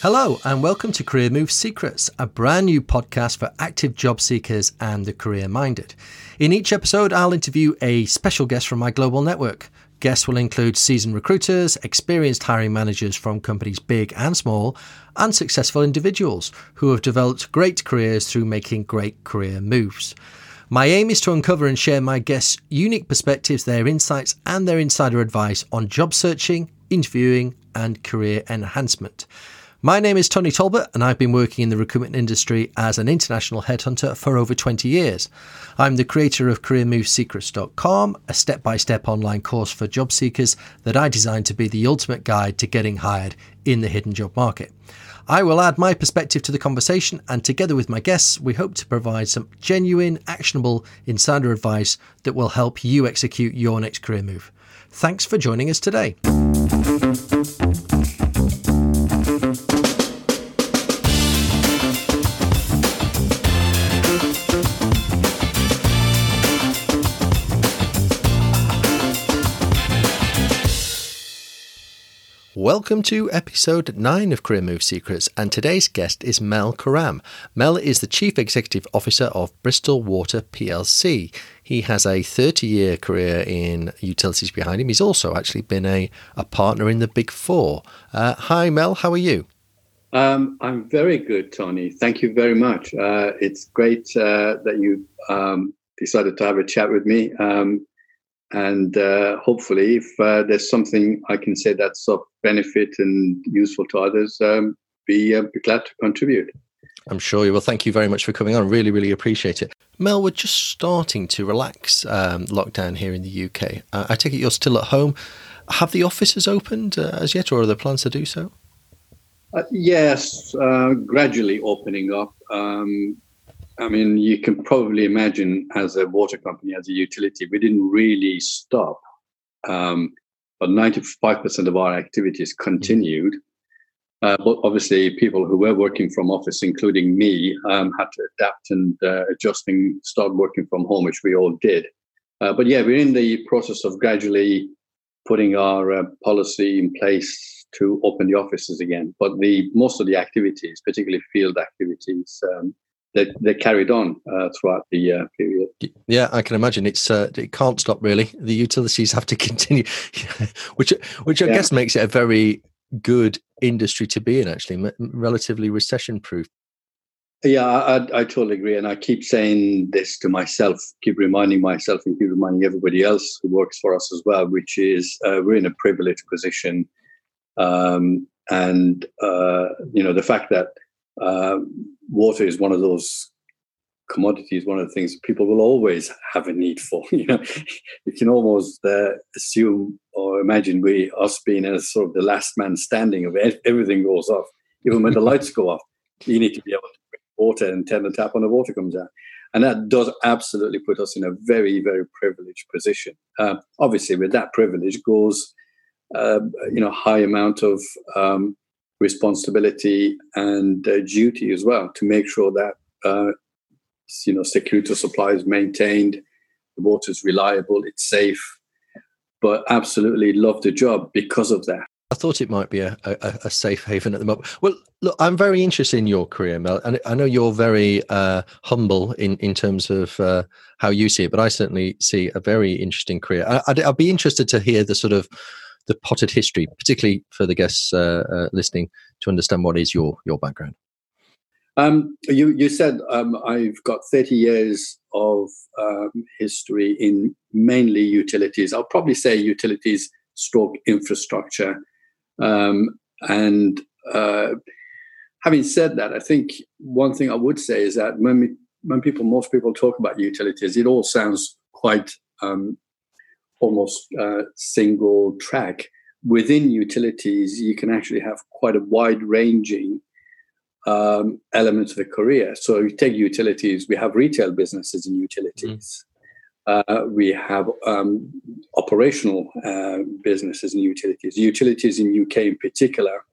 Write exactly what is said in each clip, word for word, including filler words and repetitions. Hello and welcome to Career Move Secrets, a brand new podcast for active job seekers and the career-minded. In each episode, I'll interview a special guest from my global network. Guests will include seasoned recruiters, experienced hiring managers from companies big and small, and successful individuals who have developed great careers through making great career moves. My aim is to uncover and share my guests' unique perspectives, their insights, and their insider advice on job searching, interviewing, and career enhancement. My name is Tony Tolbert, and I've been working in the recruitment industry as an international headhunter for over twenty years. I'm the creator of career move secrets dot com, a step-by-step online course for job seekers that I designed to be the ultimate guide to getting hired in the hidden job market. I will add my perspective to the conversation, and together with my guests, we hope to provide some genuine, actionable insider advice that will help you execute your next career move. Thanks for joining us today. Welcome to episode nine of Career Move Secrets, and today's guest is Mel Karam. Mel is the Chief Executive Officer of Bristol Water P L C. He has a thirty-year career in utilities behind him. He's also actually been a, a partner in the Big Four. Uh, hi, Mel. How are you? Um, I'm very good, Tony. Thank you very much. Uh, it's great uh, that you um, decided to have a chat with me. Um, And uh, hopefully, if uh, there's something I can say that's of benefit and useful to others, um, be, uh, be glad to contribute. I'm sure you will. Thank you very much for coming on. Really, really appreciate it. Mel, we're just starting to relax um, lockdown here in the U K. Uh, I take it you're still at home. Have the offices opened uh, as yet, or are there plans to do so? Uh, yes, uh, gradually opening up. Um, I mean, you can probably imagine as a water company, as a utility, we didn't really stop, um, but ninety-five percent of our activities continued. Uh, but obviously, people who were working from office, including me, um, had to adapt and uh, adjusting, start working from home, which we all did. Uh, but yeah, we're in the process of gradually putting our uh, policy in place to open the offices again. But the most of the activities, particularly field activities, um, They, they carried on uh, throughout the uh, period. Yeah, I can imagine it's uh, it can't stop really. The utilities have to continue, which which I yeah. guess makes it a very good industry to be in. Actually, m- relatively recession-proof. Yeah, I, I, I totally agree, and I keep saying this to myself, keep reminding myself, and keep reminding everybody else who works for us as well, which is uh, we're in a privileged position, um, and uh, you know the fact that. Uh, water is one of those commodities, one of the things people will always have a need for. You know, you can almost uh, assume or imagine we us being as sort of the last man standing. Of everything goes off, even when the lights go off, you need to be able to drink water and turn the tap when the water comes out, and that does absolutely put us in a very, very privileged position. Uh, obviously, with that privilege goes, uh, you know, high amount of. Um, responsibility and uh, duty as well to make sure that uh, you know security of supply is maintained, the water is reliable, it's safe. But absolutely love the job because of that. I thought it might be a, a, a safe haven at the moment. Well, look, I'm very interested in your career, Mel, and I know you're very uh, humble in, in terms of uh, how you see it, but I certainly see a very interesting career. I, I'd, I'd be interested to hear the sort of the potted history, particularly for the guests uh, uh, listening, to understand what is your your background. Um, you you said um, I've got thirty years of um, history in mainly utilities. I'll probably say utilities stroke infrastructure. Um, and uh, having said that, I think one thing I would say is that when we, when people, most people talk about utilities, it all sounds quite um, almost uh, single track. Within utilities, you can actually have quite a wide-ranging um, element of the career. So you take utilities, we have retail businesses in utilities. Mm. Uh, we have um, operational uh, businesses in utilities. Utilities in U K in particular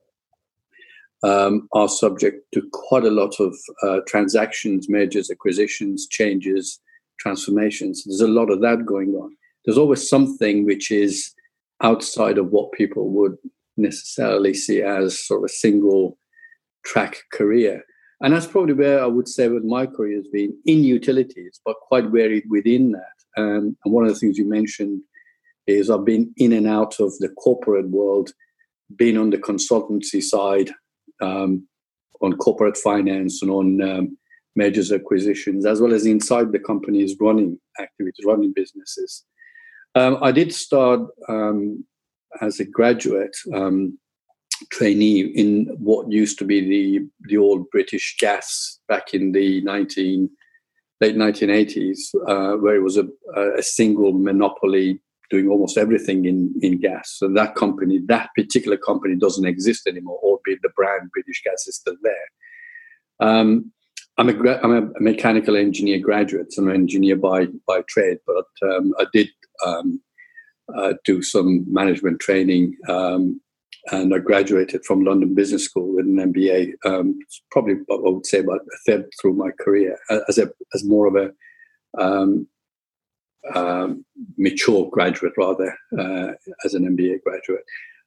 um, are subject to quite a lot of uh, transactions, mergers, acquisitions, changes, transformations. There's a lot of that going on. There's always something which is outside of what people would necessarily see as sort of a single track career. And that's probably where I would say what my career has been, in utilities, but quite varied within that. Um, and one of the things you mentioned is I've been in and out of the corporate world, been on the consultancy side, um, on corporate finance and on um, mergers, acquisitions, as well as inside the companies running activities, running businesses. Um, I did start um, as a graduate um, trainee in what used to be the the old British Gas back in the nineteen, late nineteen eighties, uh, where it was a, a single monopoly doing almost everything in, in gas. So that company, that particular company doesn't exist anymore, albeit the brand British Gas is still there. Um, I'm a, I'm a mechanical engineer graduate, so I'm an engineer by, by trade, but um, I did um, uh, do some management training um, and I graduated from London Business School with an M B A, um, probably I would say about a third through my career as a as more of a um, um, mature graduate rather uh, as an M B A graduate.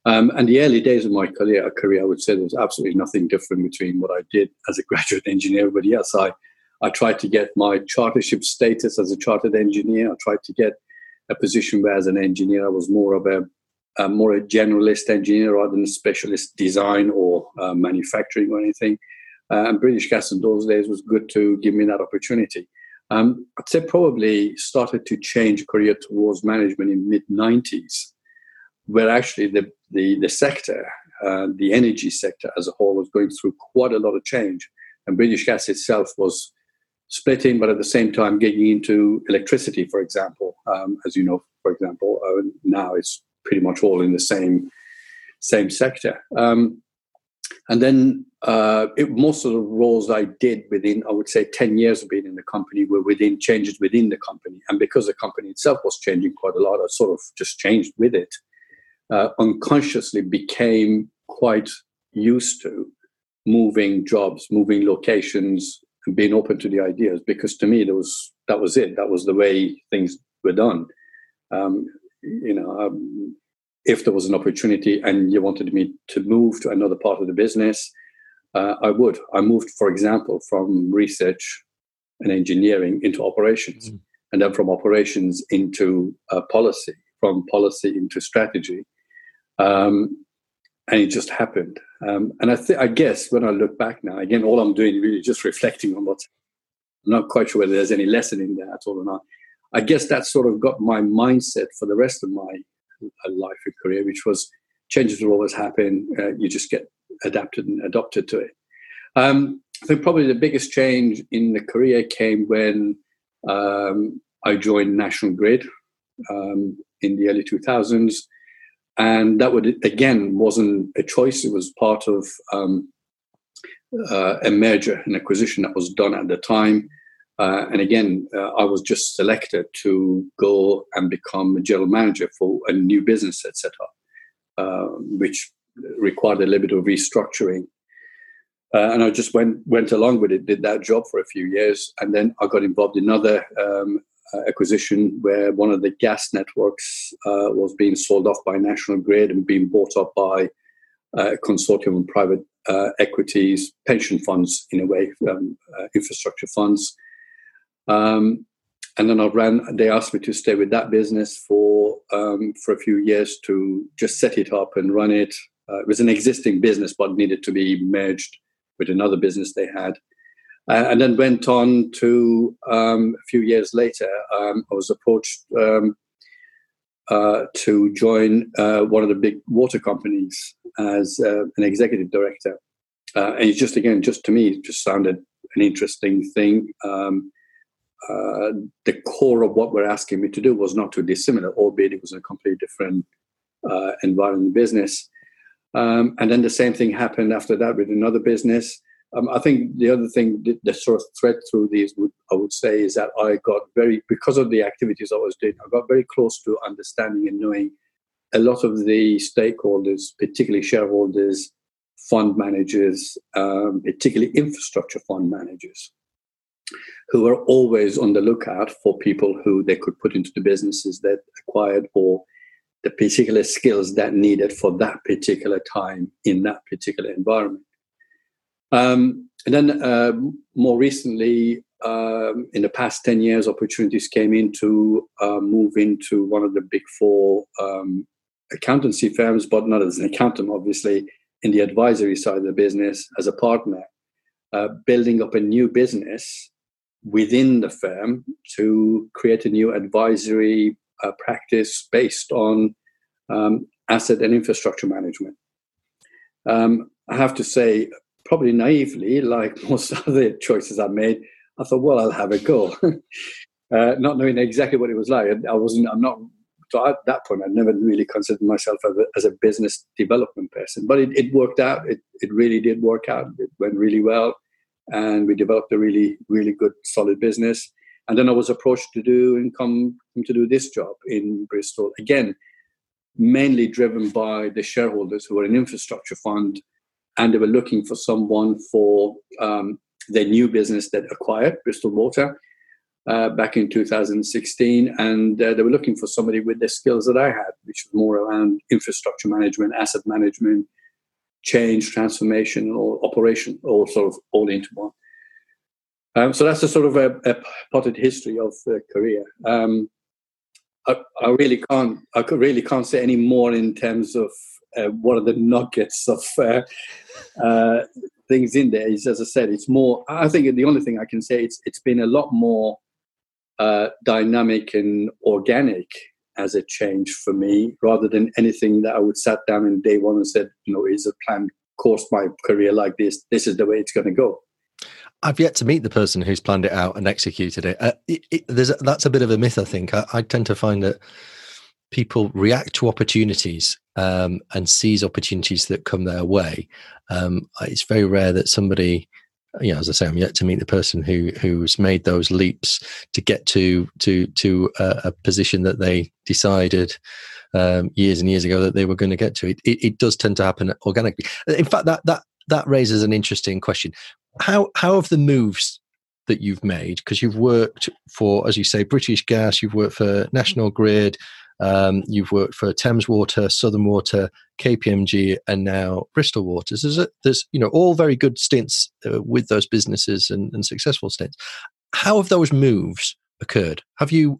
Um, and the early days of my career, career, I would say there was absolutely nothing different between what I did as a graduate engineer. But yes, I, I tried to get my chartership status as a chartered engineer. I tried to get a position where as an engineer, I was more of a, a more a generalist engineer rather than a specialist design or uh, manufacturing or anything. Uh, and British Gas in those days was good to give me that opportunity. Um, I'd say probably started to change career towards management in mid nineties. Where actually the the, the sector, uh, the energy sector as a whole, was going through quite a lot of change. And British Gas itself was splitting, but at the same time getting into electricity, for example. Um, as you know, for example, uh, now it's pretty much all in the same same sector. Um, and then uh, it, most of the roles I did within, I would say ten years of being in the company were within changes within the company. And because the company itself was changing quite a lot, I sort of just changed with it. Uh, unconsciously became quite used to moving jobs, moving locations, and being open to the ideas, because to me, there was that was it. That was the way things were done. Um, you know, um, if there was an opportunity and you wanted me to move to another part of the business, uh, I would. I moved, for example, from research and engineering into operations, mm. and then from operations into uh, policy, from policy into strategy. Um, and it just happened. Um, and I, th- I guess when I look back now, again, all I'm doing really is just reflecting on what's, I'm not quite sure whether there's any lesson in that at all or not. I guess that sort of got my mindset for the rest of my life and career, which was changes will always happen. Uh, you just get adapted and adopted to it. Um, I think probably the biggest change in the career came when um, I joined National Grid um, in the early two thousands. And that would, again, wasn't a choice. It was part of um, uh, a merger and acquisition that was done at the time. Uh, and again, uh, I was just selected to go and become a general manager for a new business that set up, uh, which required a little bit of restructuring. Uh, and I just went went along with it, did that job for a few years. And then I got involved in another um, Uh, acquisition where one of the gas networks uh, was being sold off by National Grid and being bought up by uh, a consortium of private uh, equities, pension funds in a way, um, uh, infrastructure funds. Um, and then I ran, they asked me to stay with that business for um, for a few years to just set it up and run it. Uh, it was an existing business but needed to be merged with another business they had. Uh, and then went on to, um, a few years later, um, I was approached um, uh, to join uh, one of the big water companies as uh, an executive director. Uh, and it's just, again, just to me, it just sounded an interesting thing. Um, uh, the core of what we're asking me to do was not too dissimilar, albeit it was a completely different uh, environment business. Um, and then the same thing happened after that with another business. Um, I think the other thing, the, the sort of thread through these, would, I would say, is that I got very, because of the activities I was doing, I got very close to understanding and knowing a lot of the stakeholders, particularly shareholders, fund managers, um, particularly infrastructure fund managers, who were always on the lookout for people who they could put into the businesses that acquired or the particular skills that needed for that particular time in that particular environment. Um, and then uh, more recently, um, in the past ten years, opportunities came in to uh, move into one of the big four um, accountancy firms, but not as an accountant, obviously, in the advisory side of the business as a partner, uh, building up a new business within the firm to create a new advisory uh, practice based on um, asset and infrastructure management. Um, I have to say, probably naively, like most other choices I made, I thought, well, I'll have a go, uh, not knowing exactly what it was like. I wasn't, I'm not, so at that point, I never really considered myself as a, as a business development person, but it, it worked out. It, it really did work out. It went really well. And we developed a really, really good, solid business. And then I was approached to do and come, come to do this job in Bristol. Again, mainly driven by the shareholders who were an infrastructure fund, and they were looking for someone for um, their new business that acquired Bristol Water uh, back in two thousand sixteen. And uh, they were looking for somebody with the skills that I had, which was more around infrastructure management, asset management, change, transformation, or operation, all sort of all into one. Um, so that's a sort of a, a potted history of the career. Um, I, I really can't. I really can't say any more in terms of uh, what are the nuggets of uh, uh, things in there. It's, as I said, it's more. I think the only thing I can say it's it's been a lot more uh, dynamic and organic as a change for me, rather than anything that I would sat down in day one and said, you know, is a planned course my career like this, this is the way it's going to go. I've yet to meet the person who's planned it out and executed it. Uh, it, it there's a, that's a bit of a myth, I think. I, I tend to find that people react to opportunities um, and seize opportunities that come their way. Um, it's very rare that somebody, you know, as I say, I'm yet to meet the person who who's made those leaps to get to to to a, a position that they decided um, years and years ago that they were going to get to. It, it it does tend to happen organically. In fact, that that that raises an interesting question. How how have the moves that you've made, because you've worked for, as you say, British Gas, you've worked for National Grid, um, you've worked for Thames Water, Southern Water, K P M G, and now Bristol Water. So there's, there's you know all very good stints uh, with those businesses and, and successful stints. How have those moves occurred? Have you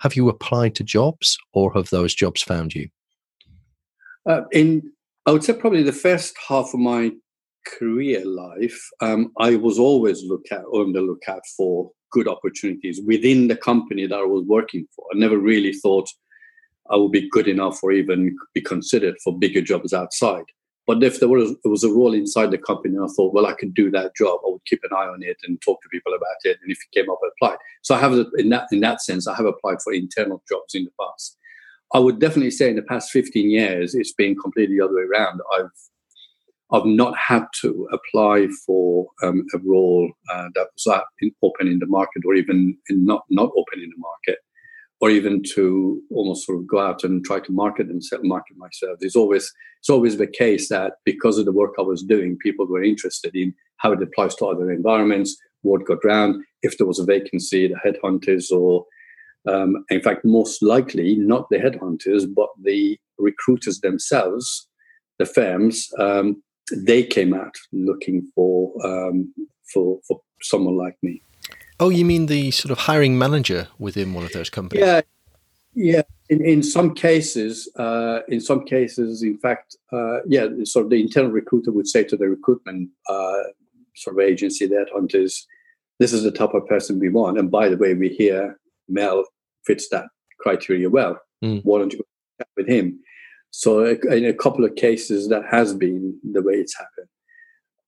have you applied to jobs, or have those jobs found you? Uh, in I would say probably the first half of my career life, um, I was always look at, on the lookout for good opportunities within the company that I was working for. I never really thought I would be good enough or even be considered for bigger jobs outside. But if there was, there was a role inside the company and I thought, well, I could do that job, I would keep an eye on it and talk to people about it. And if it came up, I applied. So I have, in that, in that sense, I have applied for internal jobs in the past. I would definitely say in the past fifteen years, it's been completely the other way around. I've I've not had to apply for um, a role uh, that was in, open in the market, or even in not, not open in the market, or even to almost sort of go out and try to market and market myself. It's always it's always the case that because of the work I was doing, people were interested in how it applies to other environments, word got round. If there was a vacancy, the headhunters or, um, in fact, most likely not the headhunters, but the recruiters themselves, the firms, um, they came out looking for um, for for someone like me. Oh, you mean the sort of hiring manager within one of those companies? Yeah, yeah. In in some cases, uh, in some cases, in fact, uh, yeah. Sort of the internal recruiter would say to the recruitment uh, sort of agency, that hunters, this is the type of person we want. And by the way, we hear Mel fits that criteria well. Mm. Why don't you chat with him? So in a couple of cases, that has been the way it's happened.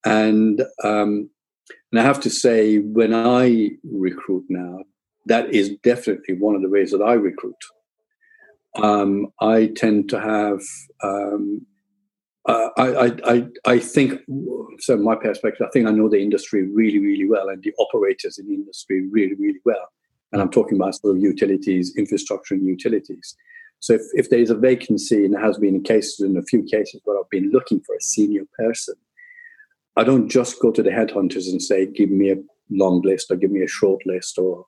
And um, and I have to say, when I recruit now, that is definitely one of the ways that I recruit. Um, I tend to have, um, uh, I, I I think, so my perspective, I think I know the industry really, really well, and the operators in the industry really, really well. And I'm talking about sort of utilities, infrastructure and utilities. So if, if there is a vacancy, and there has been cases, in a few cases where I've been looking for a senior person, I don't just go to the headhunters and say, give me a long list or give me a short list or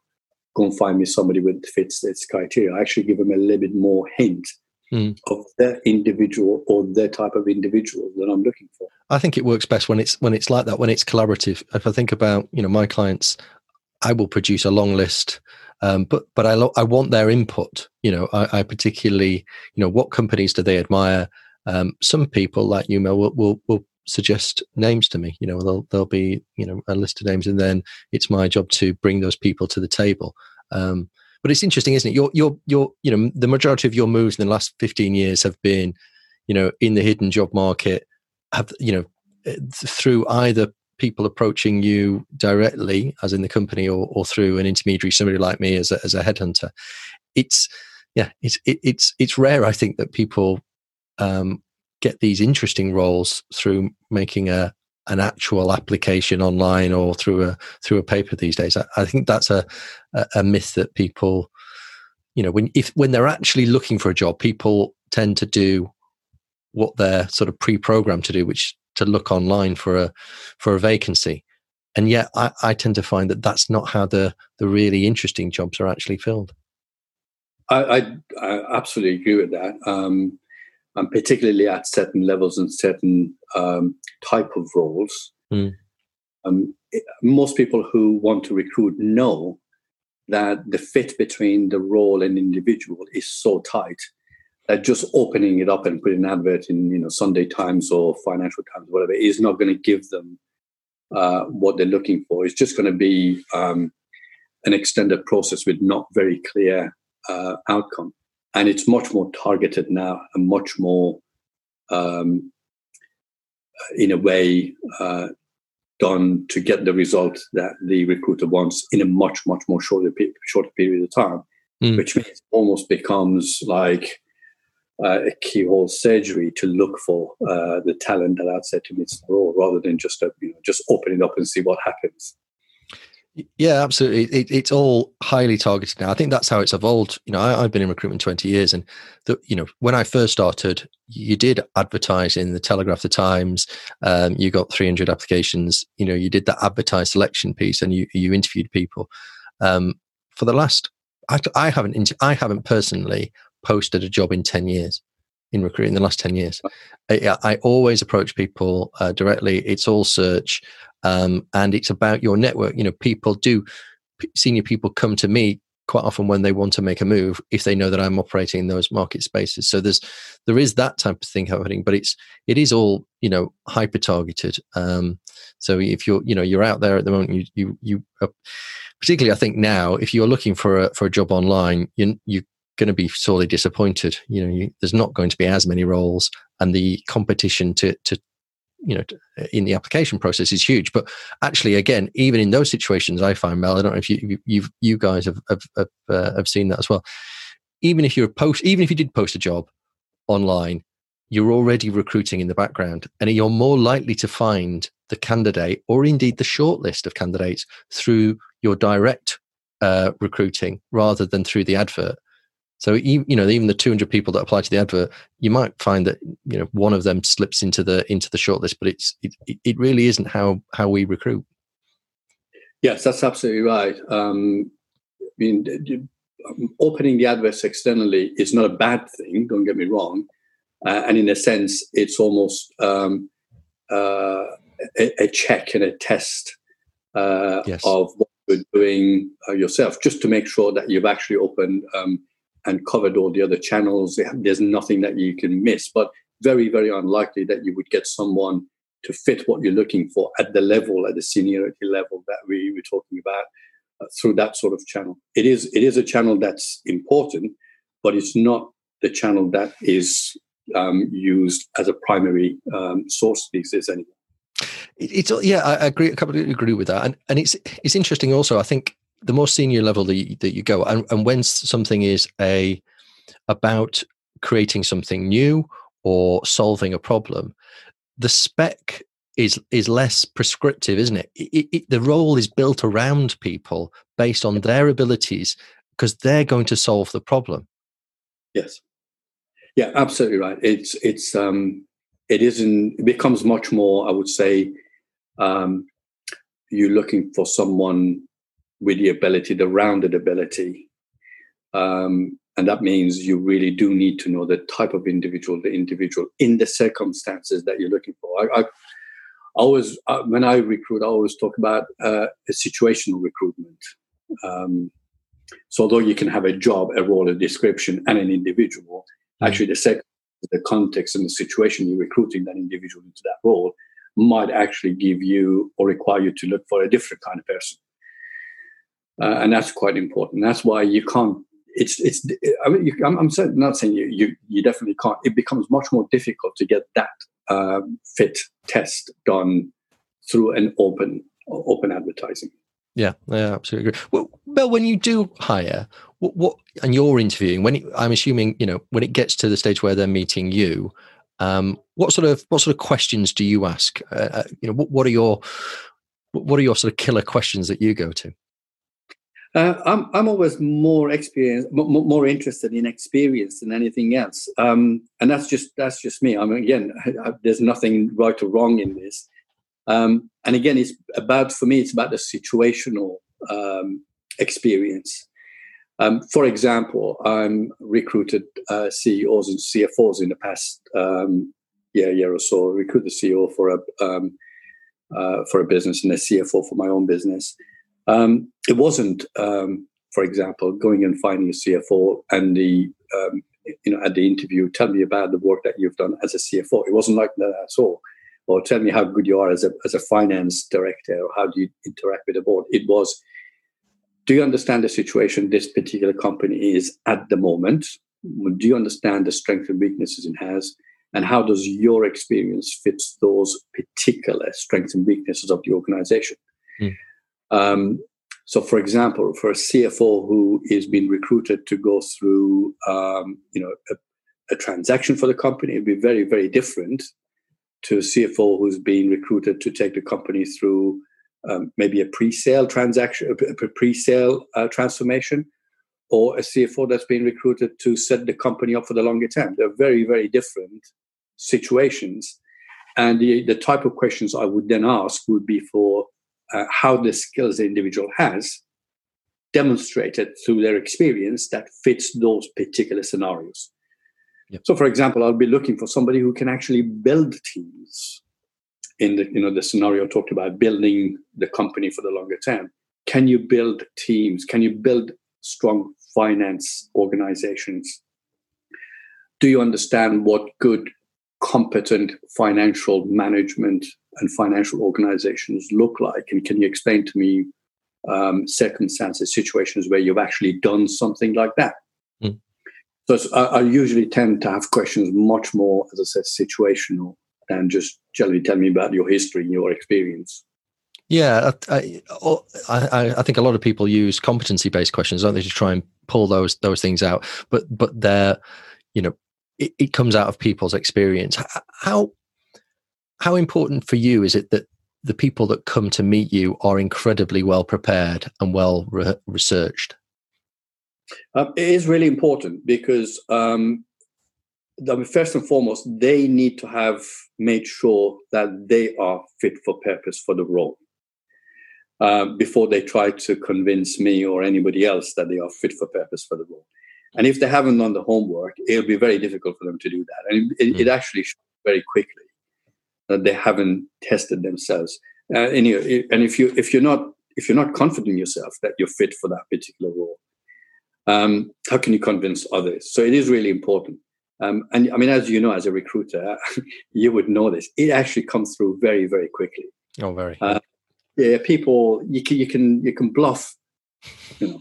go and find me somebody with fits this criteria. I actually give them a little bit more hint mm. of their individual or their type of individual that I'm looking for. I think it works best when it's when it's like that, when it's collaborative. If I think about, you know, my clients, I will produce a long list, um, but but I lo- I want their input. You know, I, I particularly, you know, what companies do they admire? Um, some people, like you, Mel, will will, will suggest names to me. You know, there'll there'll be, you know, a list of names, and then it's my job to bring those people to the table. Um, but it's interesting, isn't it? Your your your you know, the majority of your moves in the last fifteen years have been, you know, in the hidden job market. Have you know through either people approaching you directly, as in the company, or, or through an intermediary, somebody like me as a, as a headhunter. It's yeah, it's it, it's it's rare, I think, that people um, get these interesting roles through making a an actual application online or through a through a paper these days. I, I think that's a, a a myth that people, you know, when if when they're actually looking for a job, people tend to do what they're sort of pre-programmed to do, which to look online for a for a vacancy. And yet I, I tend to find that that's not how the, the really interesting jobs are actually filled. I, I, I absolutely agree with that. Um, and particularly at certain levels and certain um, type of roles. Mm. Um, it, most people who want to recruit know that the fit between the role and individual is so tight. Uh, just opening it up and putting an advert in, you know, Sunday Times or Financial Times, whatever, is not going to give them uh, what they're looking for. It's just going to be um, an extended process with not very clear uh, outcome. And it's much more targeted now and much more, um, in a way, uh, done to get the result that the recruiter wants in a much, much more shorter, pe- shorter period of time, mm. which means it almost becomes like Uh, a keyhole surgery to look for uh, the talent that I'd say to meet the role, rather than just uh, you know, just open it up and see what happens. Yeah, absolutely. It, it's all highly targeted now. I think that's how it's evolved. You know, I, I've been in recruitment twenty years, and the, you know, when I first started, you did advertise in the Telegraph, the Times. Um, you got three hundred applications. You know, you did that advertised selection piece, and you you interviewed people. Um, for the last, I, I haven't, I haven't personally posted a job in ten years in recruiting, the last ten years. I, I always approach people uh, directly. It's all search, um, and it's about your network. You know, people do, p- senior people come to me quite often when they want to make a move, if they know that I'm operating in those market spaces. So there's, there is that type of thing happening, but it's, it is all, you know, hyper targeted. Um, so if you're, you know, you're out there at the moment, you, you, you, uh, particularly I think now, if you're looking for a, for a job online, you, you, going to be sorely disappointed. You know, you, there's not going to be as many roles, and the competition to, to you know, to, in the application process is huge. But actually, again, even in those situations, I find, Mel, I don't know if you you've, you guys have have, have, uh, have seen that as well. Even if you're post, even if you did post a job online, you're already recruiting in the background, and you're more likely to find the candidate, or indeed the shortlist of candidates, through your direct uh, recruiting rather than through the advert. So, you know, even the two hundred people that apply to the advert, you might find that, you know, one of them slips into the into the shortlist, but it's it, it really isn't how how we recruit. Yes, that's absolutely right. Um, I mean, opening the adverts externally is not a bad thing, don't get me wrong. Uh, and in a sense, it's almost um, uh, a, a check and a test uh, yes. of what you're doing yourself, just to make sure that you've actually opened um and covered all the other channels. There's nothing that you can miss, but very, very unlikely that you would get someone to fit what you're looking for at the level, at the seniority level that we were talking about uh, through that sort of channel. It is it is a channel that's important, but it's not the channel that is um, used as a primary um, source these days anymore. It's, yeah, I agree. I completely agree with that. And and it's it's interesting also, I think, the more senior level that you, that you go, and, and when something is a about creating something new or solving a problem, the spec is is less prescriptive, isn't it? It, it the role is built around people based on their abilities, because they're going to solve the problem. Yes, yeah, absolutely right. It's it's um it isn't. It becomes much more, I would say, um, you're looking for someone with the ability, the rounded ability, um, And that means you really do need to know the type of individual, the individual in the circumstances that you're looking for. I, I always, uh, when I recruit, I always talk about uh, a situational recruitment. Um, so although you can have a job, a role, a description, and an individual, actually the second, the context and the situation you're recruiting that individual into that role might actually give you or require you to look for a different kind of person. Uh, and that's quite important. That's why you can't, it's, it's, I mean, you, I'm, I'm certain, not saying you, you, you definitely can't. It becomes much more difficult to get that uh, fit test done through an open, open advertising. Yeah, I absolutely agree. Well, Mel, when you do hire, what, what and you're interviewing, when it, I'm assuming, you know, when it gets to the stage where they're meeting you, um, what sort of what sort of questions do you ask? Uh, you know, what, what are your what are your sort of killer questions that you go to? Uh, I'm I'm always more experienced, more, more interested in experience than anything else, um, and that's just that's just me. I mean, again, I, I, there's nothing right or wrong in this. Um, and again, it's about, for me, it's about the situational um, experience. Um, for example, I'm recruited uh, C E Os and C F Os in the past um, year, year or so. I recruited a C E O for a um, uh, for a business and a C F O for my own business. Um, it wasn't, um, for example, going and finding a C F O and the um, you know at the interview, tell me about the work that you've done as a C F O. It wasn't like that at all. Or tell me how good you are as a as a finance director, or how do you interact with the board. It was, do you understand the situation this particular company is at the moment? Do you understand the strengths and weaknesses it has? And how does your experience fit those particular strengths and weaknesses of the organization? Mm. Um, so, for example, for a C F O who is being recruited to go through um, you know, a, a transaction for the company, it would be very, very different to a C F O who's being recruited to take the company through um, maybe a pre-sale transaction, a pre-sale uh, transformation, or a C F O that's been recruited to set the company up for the longer term. They're very, very different situations. And the, the type of questions I would then ask would be for uh, how the skills the individual has demonstrated through their experience that fits those particular scenarios. So, for example, I'll be looking for somebody who can actually build teams in the, you know, the scenario I talked about, building the company for the longer term. Can you build teams? Can you build strong finance organizations? Do you understand what good, competent financial management and financial organizations look like? And can you explain to me um, circumstances, situations where you've actually done something like that? Mm. So I usually tend to have questions much more, as I said, situational than just generally tell me about your history and your experience. Yeah, I, I, I think a lot of people use competency-based questions, don't they, to try and pull those those things out. But but they're, you know, it, it comes out of people's experience. How how important for you is it that the people that come to meet you are incredibly well prepared and well re- researched? Um, it is really important because, um, the, first and foremost, they need to have made sure that they are fit for purpose for the role uh, before they try to convince me or anybody else that they are fit for purpose for the role. And if they haven't done the homework, it'll be very difficult for them to do that. And it, mm. it actually shows very quickly that they haven't tested themselves. Uh, and, you know, it, and if you if you're not if you're not confident in yourself that you're fit for that particular role, Um, how can you convince others? So it is really important. Um, and I mean, as you know, as a recruiter, you would know this. It actually comes through very, very quickly. Oh, very. Uh, yeah, people, you can, you can, you can bluff. You know,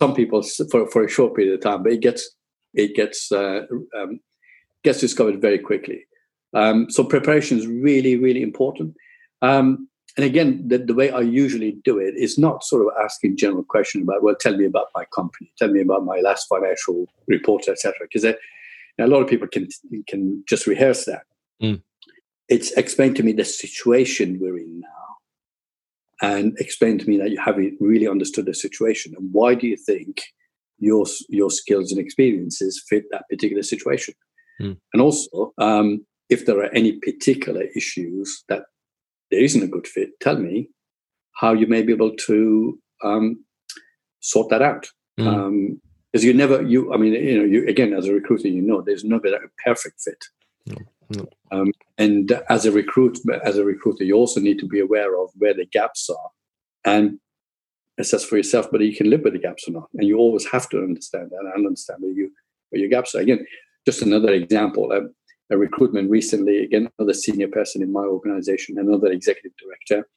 some people for for a short period of time, but it gets it gets uh, um, gets discovered very quickly. Um, so preparation is really, really important. Um, And again, the, the way I usually do it is not sort of asking general questions about, well, tell me about my company, tell me about my last financial report, et cetera, because you know, a lot of people can can just rehearse that. Mm. It's explain to me the situation we're in now and explain to me that you haven't really understood the situation and why do you think your, your skills and experiences fit that particular situation. Mm. And also, um, if there are any particular issues that there isn't a good fit, tell me how you may be able to um, sort that out. Mm. Um, Because you never, you, I mean, you know, you again, as a recruiter, you know, there's never a perfect fit. No, no. Um, and as a recruit, as a recruiter, you also need to be aware of where the gaps are and assess for yourself whether you can live with the gaps or not. And you always have to understand that and understand where, you, where your gaps are. Again, just another example, um, a recruitment recently, again, another senior person in my organization, another executive director,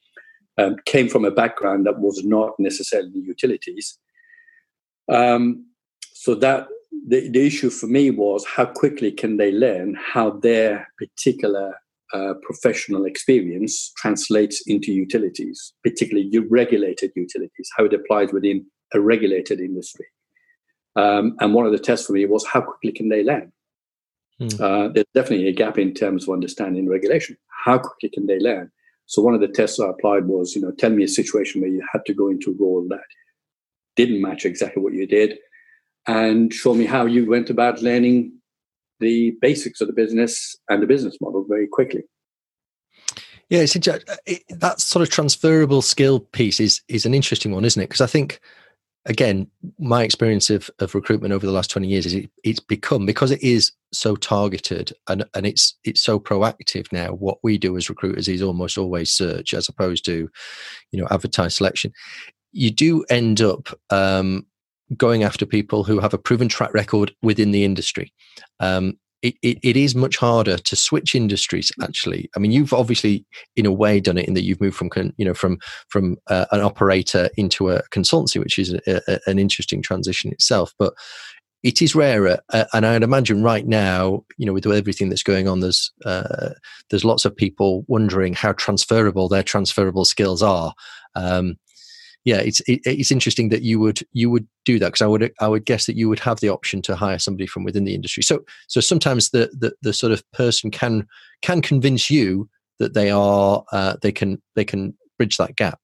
um, came from a background that was not necessarily utilities. Um, so that the, the issue for me was how quickly can they learn how their particular uh, professional experience translates into utilities, particularly regulated utilities, how it applies within a regulated industry. Um, and one of the tests for me was how quickly can they learn? Mm. Uh, there's definitely a gap in terms of understanding regulation. How quickly can they learn? So one of the tests I applied was, you know, tell me a situation where you had to go into a role that didn't match exactly what you did, and show me how you went about learning the basics of the business and the business model very quickly. Yeah, it's it, that sort of transferable skill piece is is an interesting one, isn't it? Because I think, again, my experience of, of recruitment over the last twenty years is it, it's become, because it is so targeted and, and it's it's so proactive now, what we do as recruiters is almost always search as opposed to, you know, advertised selection. You do end up um, going after people who have a proven track record within the industry. Um, it, it, it is much harder to switch industries, actually. I mean, you've obviously, in a way, done it in that you've moved from, you know, from from uh, an operator into a consultancy, which is a, a, an interesting transition itself. But it is rarer, uh, and I'd imagine right now, you know, with everything that's going on, there's uh, there's lots of people wondering how transferable their transferable skills are. Um, Yeah, it's it, it's interesting that you would you would do that, because I would I would guess that you would have the option to hire somebody from within the industry. So so sometimes the the, the sort of person can can convince you that they are uh, they can they can bridge that gap.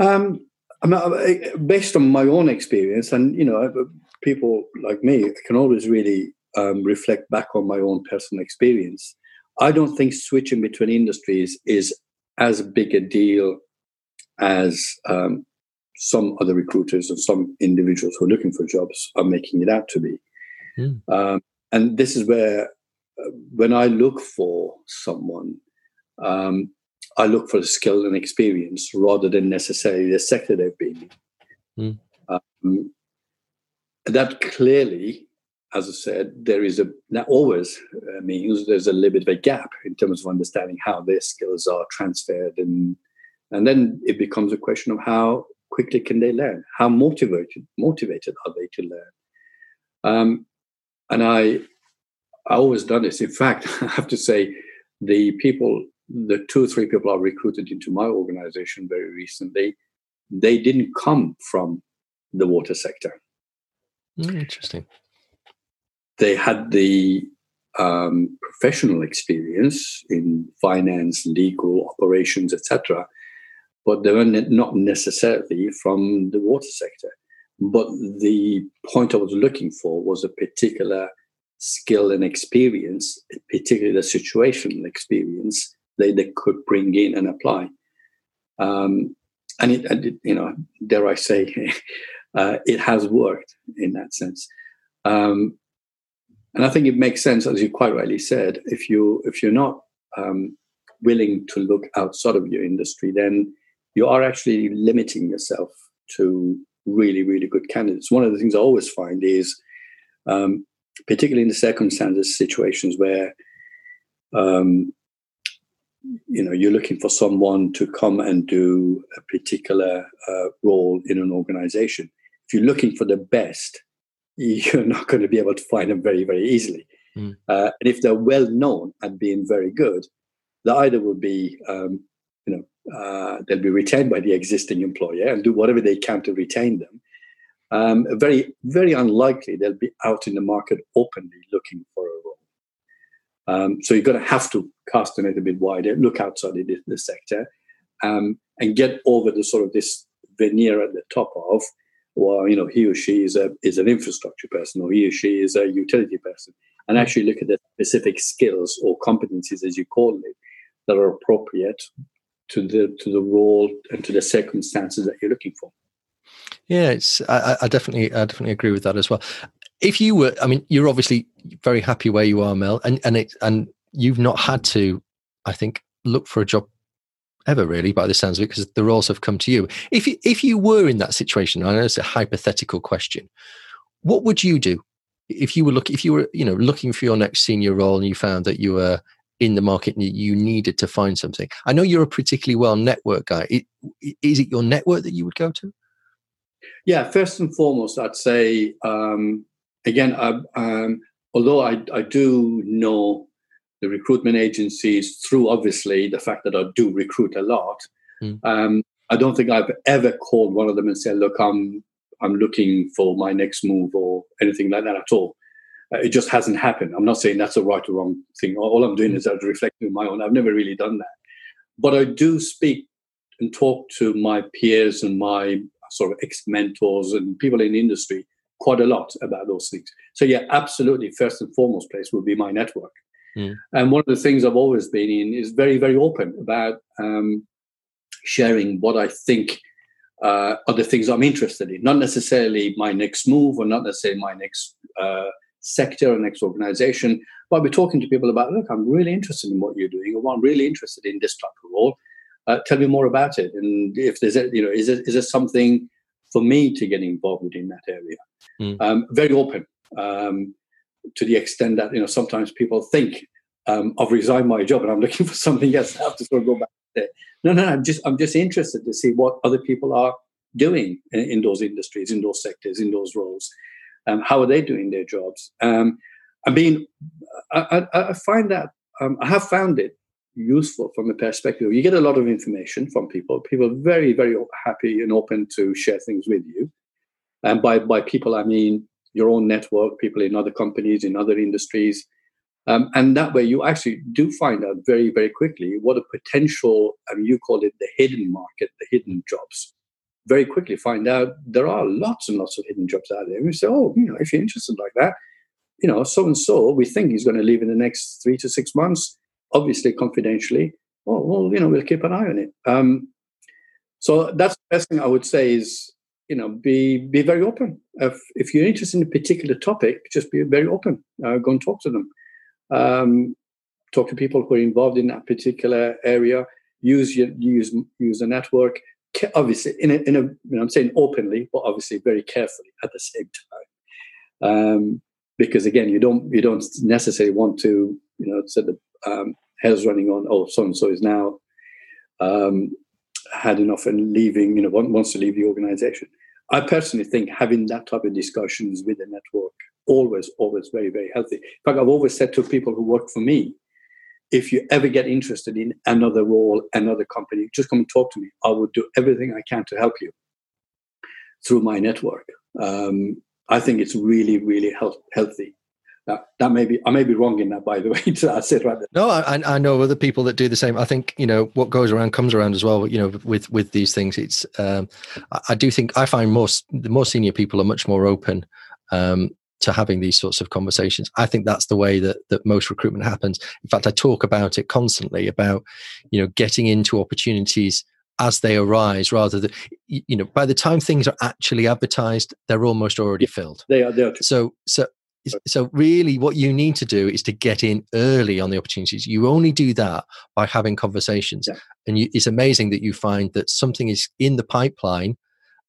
Um, based on my own experience, and you know, people like me can always really um, reflect back on my own personal experience. I don't think switching between industries is as big a deal as um, some other recruiters and some individuals who are looking for jobs are making it out to be. Mm. Um, and this is where, uh, when I look for someone, um, I look for the skill and experience rather than necessarily the sector they've been in. Mm. Um, that clearly, as I said, there is a, that always uh, means there's a little bit of a gap in terms of understanding how their skills are transferred, and And then it becomes a question of how quickly can they learn? How motivated motivated are they to learn? Um, and I I always done this. In fact, I have to say the people, the two or three people I recruited into my organization very recently, they didn't come from the water sector. Mm, interesting. They had the um, professional experience in finance, legal, operations, et cetera, but they were not necessarily from the water sector. But the point I was looking for was a particular skill and experience, particularly the situational experience that they could bring in and apply. Um, and, it, and it, you know, dare I say, uh, it has worked in that sense. Um, and I think it makes sense, as you quite rightly said, if, you, if you're not um, willing to look outside of your industry, then you are actually limiting yourself to really, really good candidates. One of the things I always find is, um, particularly in the circumstances, situations where, um, you know, you're looking for someone to come and do a particular uh, role in an organization. If you're looking for the best, you're not going to be able to find them very, very easily. Mm. Uh, and if they're well known at being very good, they either will be, um, you know, Uh, they'll be retained by the existing employer and do whatever they can to retain them. Um, very, very unlikely they'll be out in the market openly looking for a role. Um, so you're going to have to cast the net a bit wider, look outside the, the sector, um, and get over the sort of this veneer at the top of, well, you know, he or she is a is an infrastructure person, or he or she is a utility person, and actually look at the specific skills or competencies, as you call it, that are appropriate to the to the role and to the circumstances that you're looking for. Yeah, it's. I, I definitely, I definitely agree with that as well. If you were, I mean, you're obviously very happy where you are, Mel, and and it and you've not had to, I think, look for a job ever really, by the sounds of it, because the roles have come to you. If you, if you were in that situation, I know it's a hypothetical question, what would you do if you were look if you were you know looking for your next senior role and you found that you were in the market and you needed to find something? I know you're a particularly well-networked guy. It, is it your network that you would go to? Yeah, first and foremost, I'd say, um, again, I, um, although I, I do know the recruitment agencies through, obviously, the fact that I do recruit a lot, mm. um, I don't think I've ever called one of them and said, look, I'm, I'm looking for my next move or anything like that at all. It just hasn't happened. I'm not saying that's a right or wrong thing. All I'm doing is I'm reflecting on my own. I've never really done that. But I do speak and talk to my peers and my sort of ex-mentors and people in the industry quite a lot about those things. So, yeah, absolutely, first and foremost place would be my network. Mm. And one of the things I've always been in is very, very open about um, sharing what I think uh, are the things I'm interested in, not necessarily my next move or not necessarily my next uh sector and next organization, but we're talking to people about, look, I'm really interested in what you're doing, or I'm really interested in this type of role. Uh, tell me more about it, and if there's, a, you know, is there, is there something for me to get involved with in that area? Mm. Um, very open um, to the extent that you know sometimes people think um, I've resigned my job and I'm looking for something else. I have to sort of go back there. No, no, I'm just I'm just interested to see what other people are doing in, in those industries, in those sectors, in those roles. Um, how are they doing their jobs? Um, I mean, I, I, I find that um, I have found it useful from a perspective. You get a lot of information from people. People are very, very happy and open to share things with you. And by by people, I mean your own network, people in other companies, in other industries. Um, and that way, you actually do find out very, very quickly what a potential, um, you call it the hidden market, the hidden jobs. Very quickly find out there are lots and lots of hidden jobs out there. We say, oh, you know, if you're interested like that, you know, so-and-so, we think he's going to leave in the next three to six months, obviously confidentially. Oh, well, you know, we'll keep an eye on it. Um, so that's the best thing I would say is, you know, be be very open. If, if you're interested in a particular topic, just be very open. Uh, go and talk to them. Um, talk to people who are involved in that particular area. Use your, use use the network. Obviously, in a, in a, you know, I'm saying openly, but obviously very carefully at the same time, um, because again, you don't you don't necessarily want to, you know, set the um, hairs running on. Oh, so and so is now um, had enough and leaving. You know, wants to leave the organisation. I personally think having that type of discussions with the network always, always very, very healthy. In fact, I've always said to people who work for me, if you ever get interested in another role, another company, just come and talk to me. I would do everything I can to help you through my network. Um, I think it's really, really health- healthy. Now, that may be, I may be wrong in that, by the way. I said right there. No, I, I know other people that do the same. I think, you know, what goes around comes around as well. You know, with, with these things, it's. Um, I, I do think I find more the more senior people are much more open. Um, to having these sorts of conversations. I think that's the way that that most recruitment happens. In fact, I talk about it constantly about, you know, getting into opportunities as they arise rather than, you know, by the time things are actually advertised, they're almost already yeah, filled. They are, they are. So, so, so really what you need to do is to get in early on the opportunities. You only do that by having conversations. Yeah. And you, it's amazing that you find that something is in the pipeline.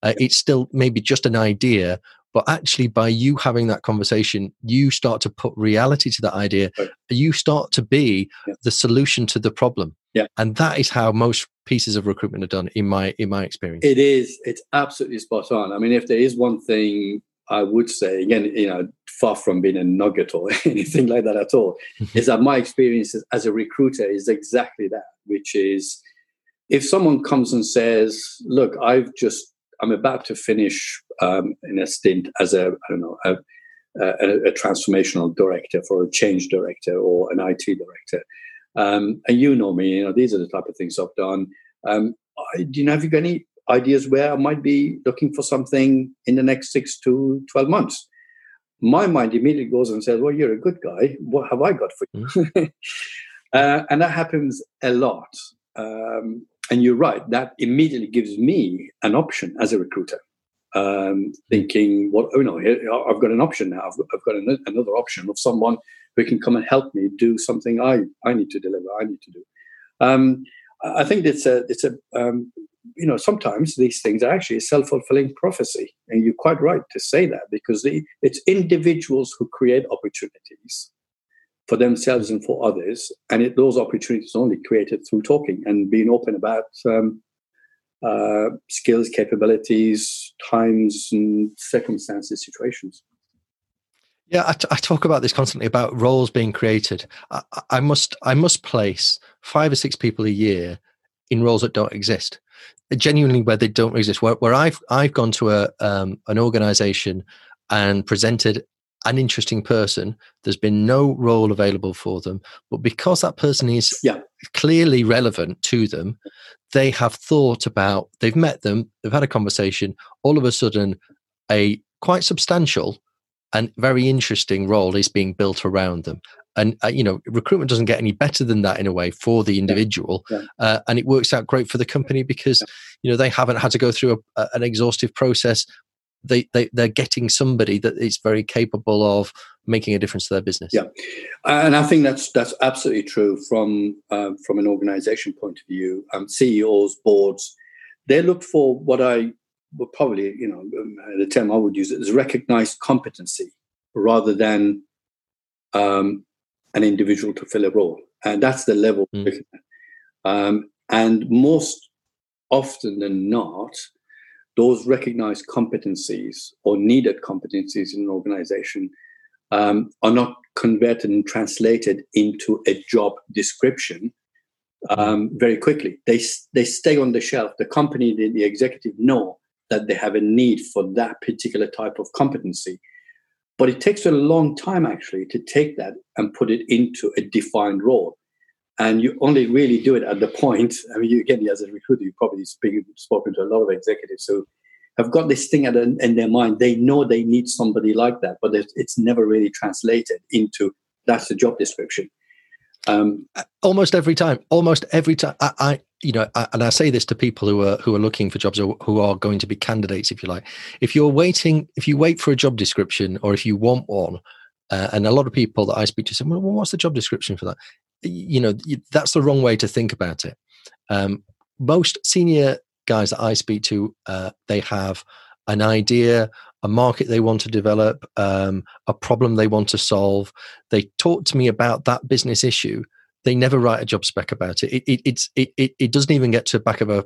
Uh, yeah. It's still maybe just an idea, but actually, by you having that conversation, you start to put reality to that idea. Right. You start to be yeah. the solution to the problem, yeah. and that is how most pieces of recruitment are done, in my in my experience. It is. It's absolutely spot on. I mean, if there is one thing I would say, again, you know, far from being a nugget or anything like that at all, is that my experience as a recruiter is exactly that, which is if someone comes and says, "Look, I've just." I'm about to finish um, in a stint as a, I don't know, a, a, a transformational director for a change director or an I T director. Um, and you know me, you know, these are the type of things I've done. Um, I, do you know, have you got any ideas where I might be looking for something in the next six to twelve months? My mind immediately goes and says, well, you're a good guy. What have I got for you? Mm-hmm. uh, and that happens a lot. Um, And you're right, that immediately gives me an option as a recruiter. um, thinking, well, oh no, I've got an option now. I've, I've got an, another option of someone who can come and help me do something I, I need to deliver, I need to do. Um, I think it's a, it's a um, you know, sometimes these things are actually a self-fulfilling prophecy. And you're quite right to say that, because the, it's individuals who create opportunities for themselves and for others. And it, those opportunities are only created through talking and being open about um, uh, skills, capabilities, times and circumstances, situations. Yeah, I, t- I talk about this constantly, about roles being created. I, I must I must place five or six people a year in roles that don't exist, genuinely where they don't exist. Where, where I've I've gone to a um, an organisation and presented an interesting person. There's been no role available for them, but because that person is yeah. clearly relevant to them, they have thought about. They've met them. They've had a conversation. All of a sudden, a quite substantial and very interesting role is being built around them. And, uh, you know, recruitment doesn't get any better than that in a way for the individual. Yeah. Yeah. Uh, and it works out great for the company because, yeah. you know, they haven't had to go through a, a, an exhaustive process. They, they, they're getting somebody that is very capable of making a difference to their business. Yeah. And I think that's that's absolutely true from, um, from an organization point of view. Um, C E Os, boards, they look for what I... But probably, you know, the term I would use is recognized competency rather than um, an individual to fill a role. And that's the level. Mm. Um, and most often than not, those recognized competencies or needed competencies in an organization um, are not converted and translated into a job description um, very quickly. They, they stay on the shelf. The company, the, the executive know that they have a need for that particular type of competency. But it takes a long time, actually, to take that and put it into a defined role. And you only really do it at the point, I mean, you, again, as a recruiter, you've probably speak, spoken to a lot of executives who have got this thing at, in their mind. They know they need somebody like that, but it's never really translated into that's the job description. Um, almost every time, almost every time. I, I you know, I, and I say this to people who are who are looking for jobs or who are going to be candidates, if you like. If you're waiting, if you wait for a job description or if you want one, uh, and a lot of people that I speak to say, well, what's the job description for that? You know, that's the wrong way to think about it. Um, most senior guys that I speak to, uh, they have an idea, a market they want to develop, um, a problem they want to solve. They talk to me about that business issue. They never write a job spec about it. It it it's, it, it, it doesn't even get to the back of a,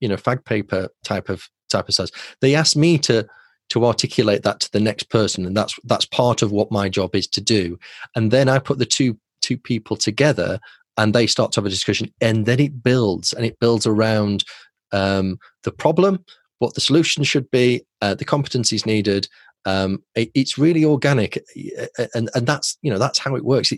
you know, fag paper type of type of size. They ask me to to articulate that to the next person, and that's that's part of what my job is to do. And then I put the two two people together, and they start to have a discussion, and then it builds and it builds around um, the problem, what the solution should be, uh, the competencies needed. Um, it, it's really organic, and and that's you know that's how it works.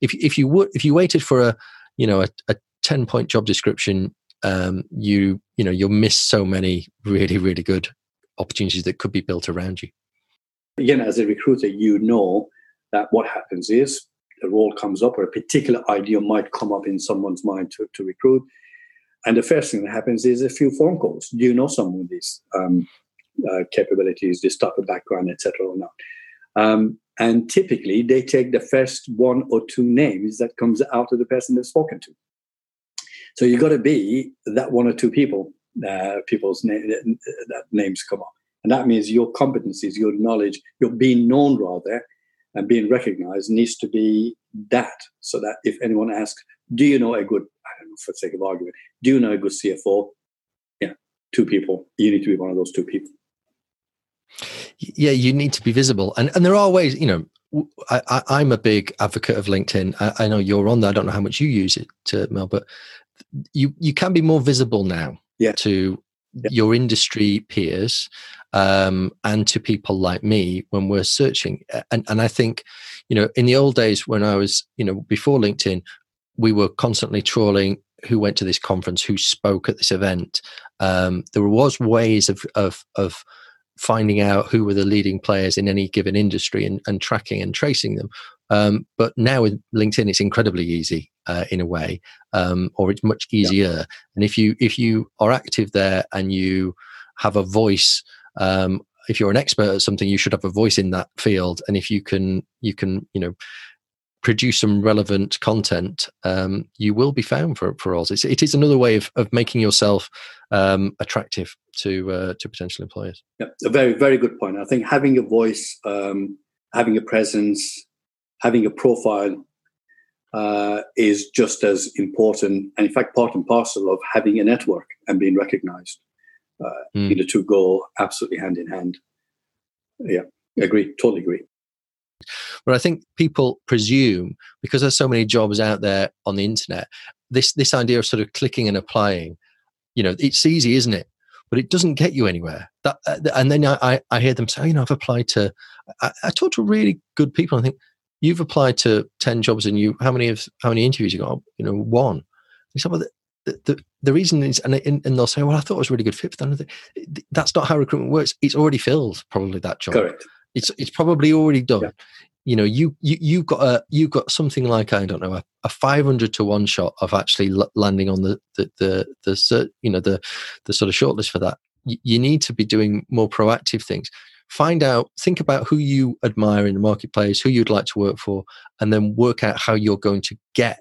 If if you would if you waited for a you know a, a ten point job description, um, you you know you'll miss so many really really good opportunities that could be built around you. Again, as a recruiter, you know that what happens is a role comes up or a particular idea might come up in someone's mind to to recruit. And the first thing that happens is a few phone calls. Do you know someone with these um, uh, capabilities, this type of background, et cetera, or not? Um, and typically, they take the first one or two names that comes out of the person they've spoken to. So you've got to be that one or two people, uh, people's na- that names come up. And that means your competencies, your knowledge, your being known, rather, and being recognized needs to be that. So that if anyone asks, do you know a good... I don't know, for the sake of argument, do you know a good C F O? Yeah, two people. You need to be one of those two people. Yeah, you need to be visible. And and there are ways, you know, I, I, I'm a big advocate of LinkedIn. I, I know you're on there. I don't know how much you use it, uh, Mel, but you, you can be more visible now yeah. to yeah. your industry peers um, and to people like me when we're searching. And, and I think, you know, in the old days when I was, you know, before LinkedIn, we were constantly trawling who went to this conference, who spoke at this event. Um, there was ways of, of of finding out who were the leading players in any given industry and, and tracking and tracing them. Um, but now with LinkedIn, it's incredibly easy uh, in a way, um, or it's much easier. Yeah. And if you if you are active there and you have a voice Um, if you're an expert at something, you should have a voice in that field. And if you can, you can, you know, produce some relevant content, um, you will be found for for roles. It's, it is another way of, of making yourself um, attractive to uh, to potential employers. Yeah, a very, very good point. I think having a voice, um, having a presence, having a profile uh, is just as important, and in fact, part and parcel of having a network and being recognised. Uh, mm. The two go absolutely hand in hand. Yeah, agree, totally agree. But I think people presume, because there's so many jobs out there on the internet, this this idea of sort of clicking and applying, you know, it's easy, isn't it? But it doesn't get you anywhere. That, uh, and then I, I hear them say, oh, you know, I've applied to, I, I talk to really good people. And I think, you've applied to ten jobs, and you how many of how many interviews you got? Oh, you know, one. And some of the, the the reason is, and and they'll say, well, I thought it was a really good fit for them. That's not how recruitment works. It's already filled, probably, that job. Correct. It's it's probably already done. Yeah. You know, you you you've got a you've got something like I don't know a, a five hundred to one shot of actually l- landing on the the the the you know the the sort of shortlist for that. Y- you need to be doing more proactive things. Find out, think about who you admire in the marketplace, who you'd like to work for, and then work out how you're going to get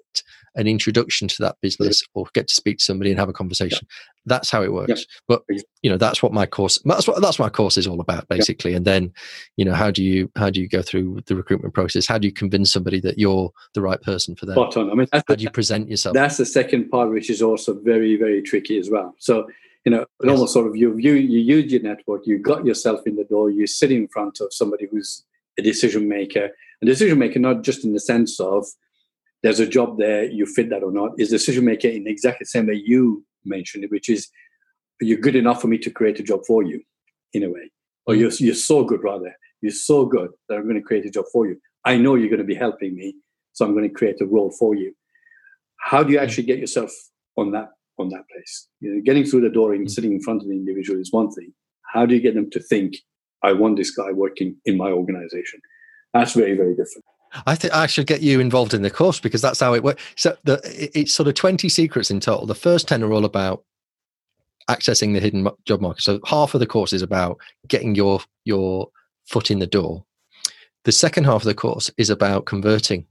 an introduction to that business or get to speak to somebody and have a conversation. Yeah. That's how it works. Yeah. But you know, that's what my course, that's what that's what my course is all about, basically. Yeah. And then, you know, how do you how do you go through the recruitment process? How do you convince somebody that you're the right person for them? Spot on. I mean, how the, do you present yourself? That's the second part, which is also very, very tricky as well. So you know, yes. almost sort of you, you you use your network, you got yourself in the door, you sit in front of somebody who's a decision maker. A decision maker, not just in the sense of there's a job there, you fit that or not, is decision maker in exactly the same way you mentioned it, which is you're good enough for me to create a job for you, in a way. Or you're, you're so good, rather. You're so good that I'm going to create a job for you. I know you're going to be helping me, so I'm going to create a role for you. How do you actually get yourself on that on that place? You know, getting through the door and sitting in front of the individual is one thing. How do you get them to think, I want this guy working in my organization? That's very, very different. I think I should get you involved in the course, because that's how it works. So the, it's sort of twenty secrets in total. The first ten are all about accessing the hidden job market. So half of the course is about getting your your foot in the door. The second half of the course is about converting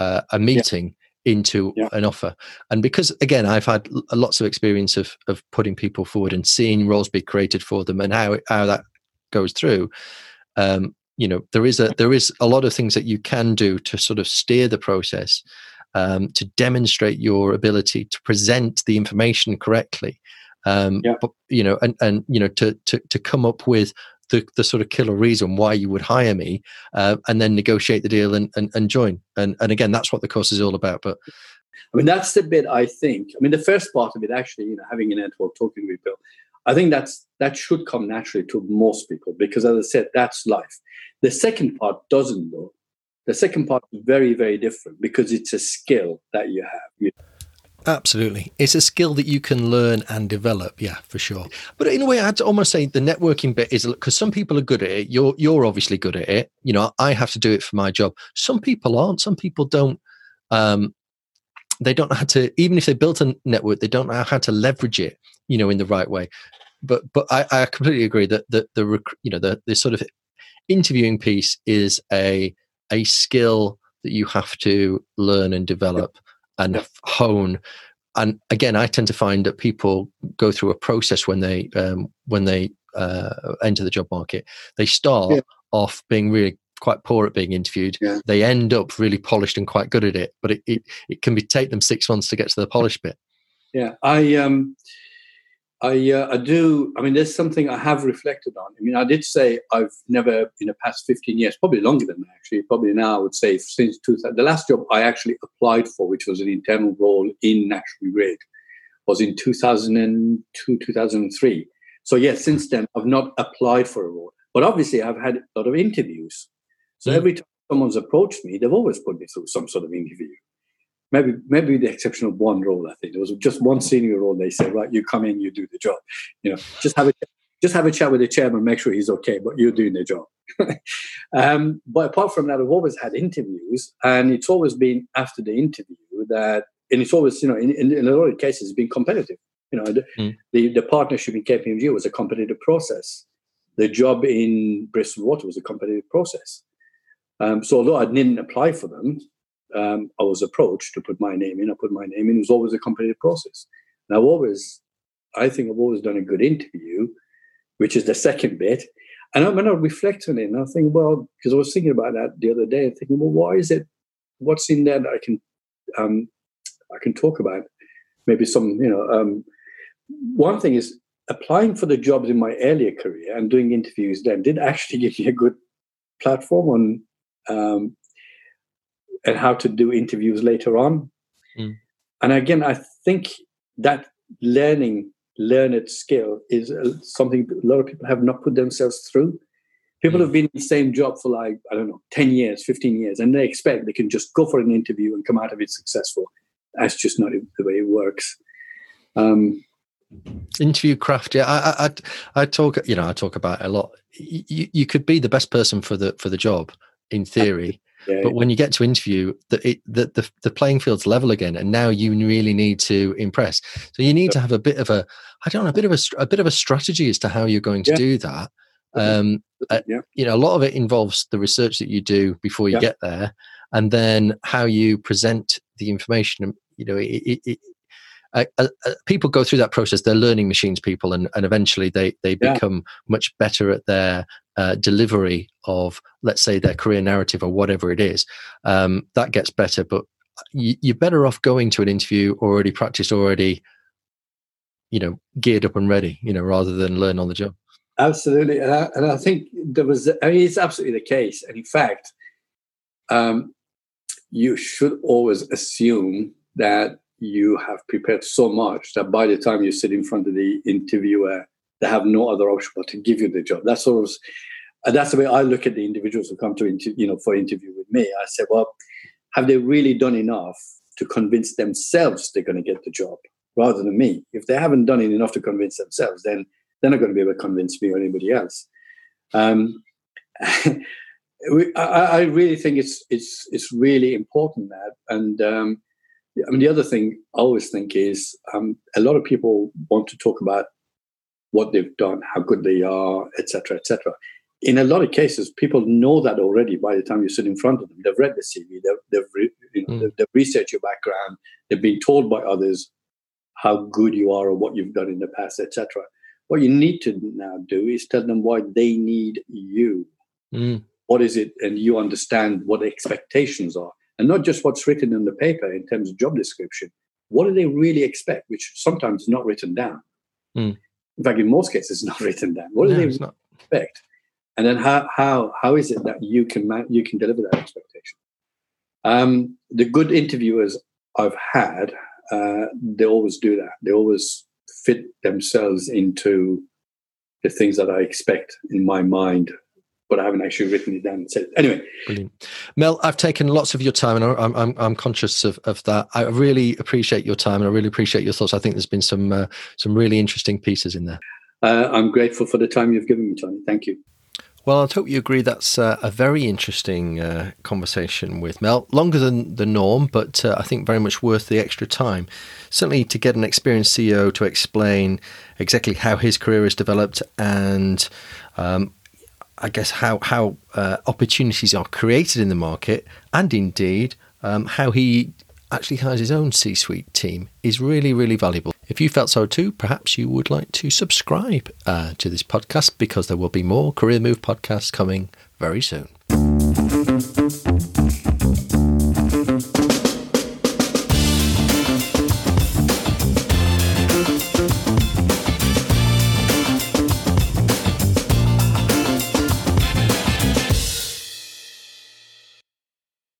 uh, a meeting yeah. into yeah. an offer. And because, again, I've had lots of experience of of putting people forward and seeing roles be created for them and how how that goes through, um you know, there is a there is a lot of things that you can do to sort of steer the process, um to demonstrate your ability to present the information correctly, um yeah. but, you know, and and you know, to to to come up with The, the sort of killer reason why you would hire me, uh, and then negotiate the deal and and, and join. And, and again, that's what the course is all about. But I mean, that's the bit I think. I mean, the first part of it, actually, you know, having a network, talking to people, I think that's that should come naturally to most people, because, as I said, that's life. The second part doesn't, though. The second part is very, very different, because it's a skill that you have. You know? Absolutely. It's a skill that you can learn and develop. Yeah, for sure. But in a way, I'd almost say the networking bit is, because some people are good at it. You're you're obviously good at it. You know, I have to do it for my job. Some people aren't. Some people don't. Um, they don't know how to, even if they built a network, they don't know how to leverage it, you know, in the right way. But but I, I completely agree that the, the you know, the, the sort of interviewing piece is a a skill that you have to learn and develop. Yep. And hone. And again, I tend to find that people go through a process when they um, when they uh, enter the job market. They start yeah. off being really quite poor at being interviewed. Yeah. They end up really polished and quite good at it. But it it, it can be take them six months to get to the polished bit. Yeah, I um, I uh, I do. I mean, there's something I have reflected on. I mean, I did say I've never in the past fifteen years, probably longer than that, actually, probably now I would say since two thousand, the last job I actually applied for, which was an internal role in National Grid, was in two thousand two, two thousand three. So yes, since then I've not applied for a role, but obviously I've had a lot of interviews. So every time someone's approached me, they've always put me through some sort of interview. Maybe, maybe with the exception of one role, I think there was just one senior role. They said, "Right, you come in, you do the job. You know, just have a just have a chat with the chairman, make sure he's okay, but you're doing the job." um, but apart from that, I've always had interviews, and it's always been after the interview that, and it's always, you know, in, in, in a lot of cases, it's been competitive. You know, the, mm. the the partnership in K P M G was a competitive process. the job in Bristol Water was a competitive process. Um, so although I didn't apply for them, um, I was approached to put my name in. I put my name in. It was always a competitive process. And I've always, I think I've always done a good interview, which is the second bit. And I, when I reflect on it, and I think, well, because I was thinking about that the other day, and thinking, well, why is it? What's in there that I can, um, I can talk about? Maybe some, you know. Um, one thing is applying for the jobs in my earlier career and doing interviews then did actually give me a good platform on um, and how to do interviews later on. Mm. And again, I think that learning. Learned skill is something a lot of people have not put themselves through. People have been in the same job for like, I don't know, ten years, fifteen years, and they expect they can just go for an interview and come out of it successful. That's just not the way it works. Um, Interview craft, yeah. I, I, I talk, you know, I talk about it a lot. You, you could be the best person for the for the job in theory, yeah, but yeah. when you get to interview, the, it, the the the playing field's level again, and now you really need to impress. So you need yeah. to have a bit of a, I don't know, a bit of a, a bit of a strategy as to how you're going to yeah. do that. Um, yeah. uh, you know, a lot of it involves the research that you do before you yeah. get there, and then how you present the information. You know, it. it, it Uh, uh, uh, people go through that process. They're learning machines, people, and, and eventually they, they yeah. become much better at their uh, delivery of, let's say, their career narrative or whatever it is. Um, that gets better, but you, you're better off going to an interview already practiced, already, you know, geared up and ready, you know, rather than learn on the job. Absolutely. And I, and I think there was, I mean, it's absolutely the case. And in fact, um, you should always assume that you have prepared so much that by the time you sit in front of the interviewer, they have no other option but to give you the job. That's sort of, and that's the way I look at the individuals who come to inter, you know for interview with me. I say, well, have they really done enough to convince themselves they're going to get the job, rather than me? If they haven't done it enough to convince themselves, then they're not going to be able to convince me or anybody else. Um, we, I, I really think it's it's it's really important that and. Um, I mean, the other thing I always think is um, a lot of people want to talk about what they've done, how good they are, et cetera, et cetera. In a lot of cases, people know that already by the time you sit in front of them. They've read the C V, they've, they've, re- you know, mm. they've, they've researched your background, they've been told by others how good you are or what you've done in the past, et cetera. What you need to now do is tell them why they need you. Mm. What is it? And you understand what the expectations are. And not just what's written in the paper in terms of job description. What do they really expect, which sometimes is not written down? Mm. In fact, in most cases, it's not written down. What do no, they really expect? And then how how how is it that you can man- you can deliver that expectation? Um, the good interviewers I've had, uh, they always do that. They always fit themselves into the things that I expect in my mind, but I haven't actually written it down and said it. Anyway. Brilliant. Mel, I've taken lots of your time, and I'm I'm, I'm conscious of, of that. I really appreciate your time, and I really appreciate your thoughts. I think there's been some uh, some really interesting pieces in there. Uh, I'm grateful for the time you've given me, Tony. Thank you. Well, I hope you agree that's uh, a very interesting uh, conversation with Mel. Longer than the norm, but uh, I think very much worth the extra time. Certainly to get an experienced C E O to explain exactly how his career has developed and um, I guess how how uh, opportunities are created in the market, and indeed um, how he actually has his own C-suite team is really, really valuable. If you felt so too, perhaps you would like to subscribe uh, to this podcast, because there will be more Career Move podcasts coming very soon.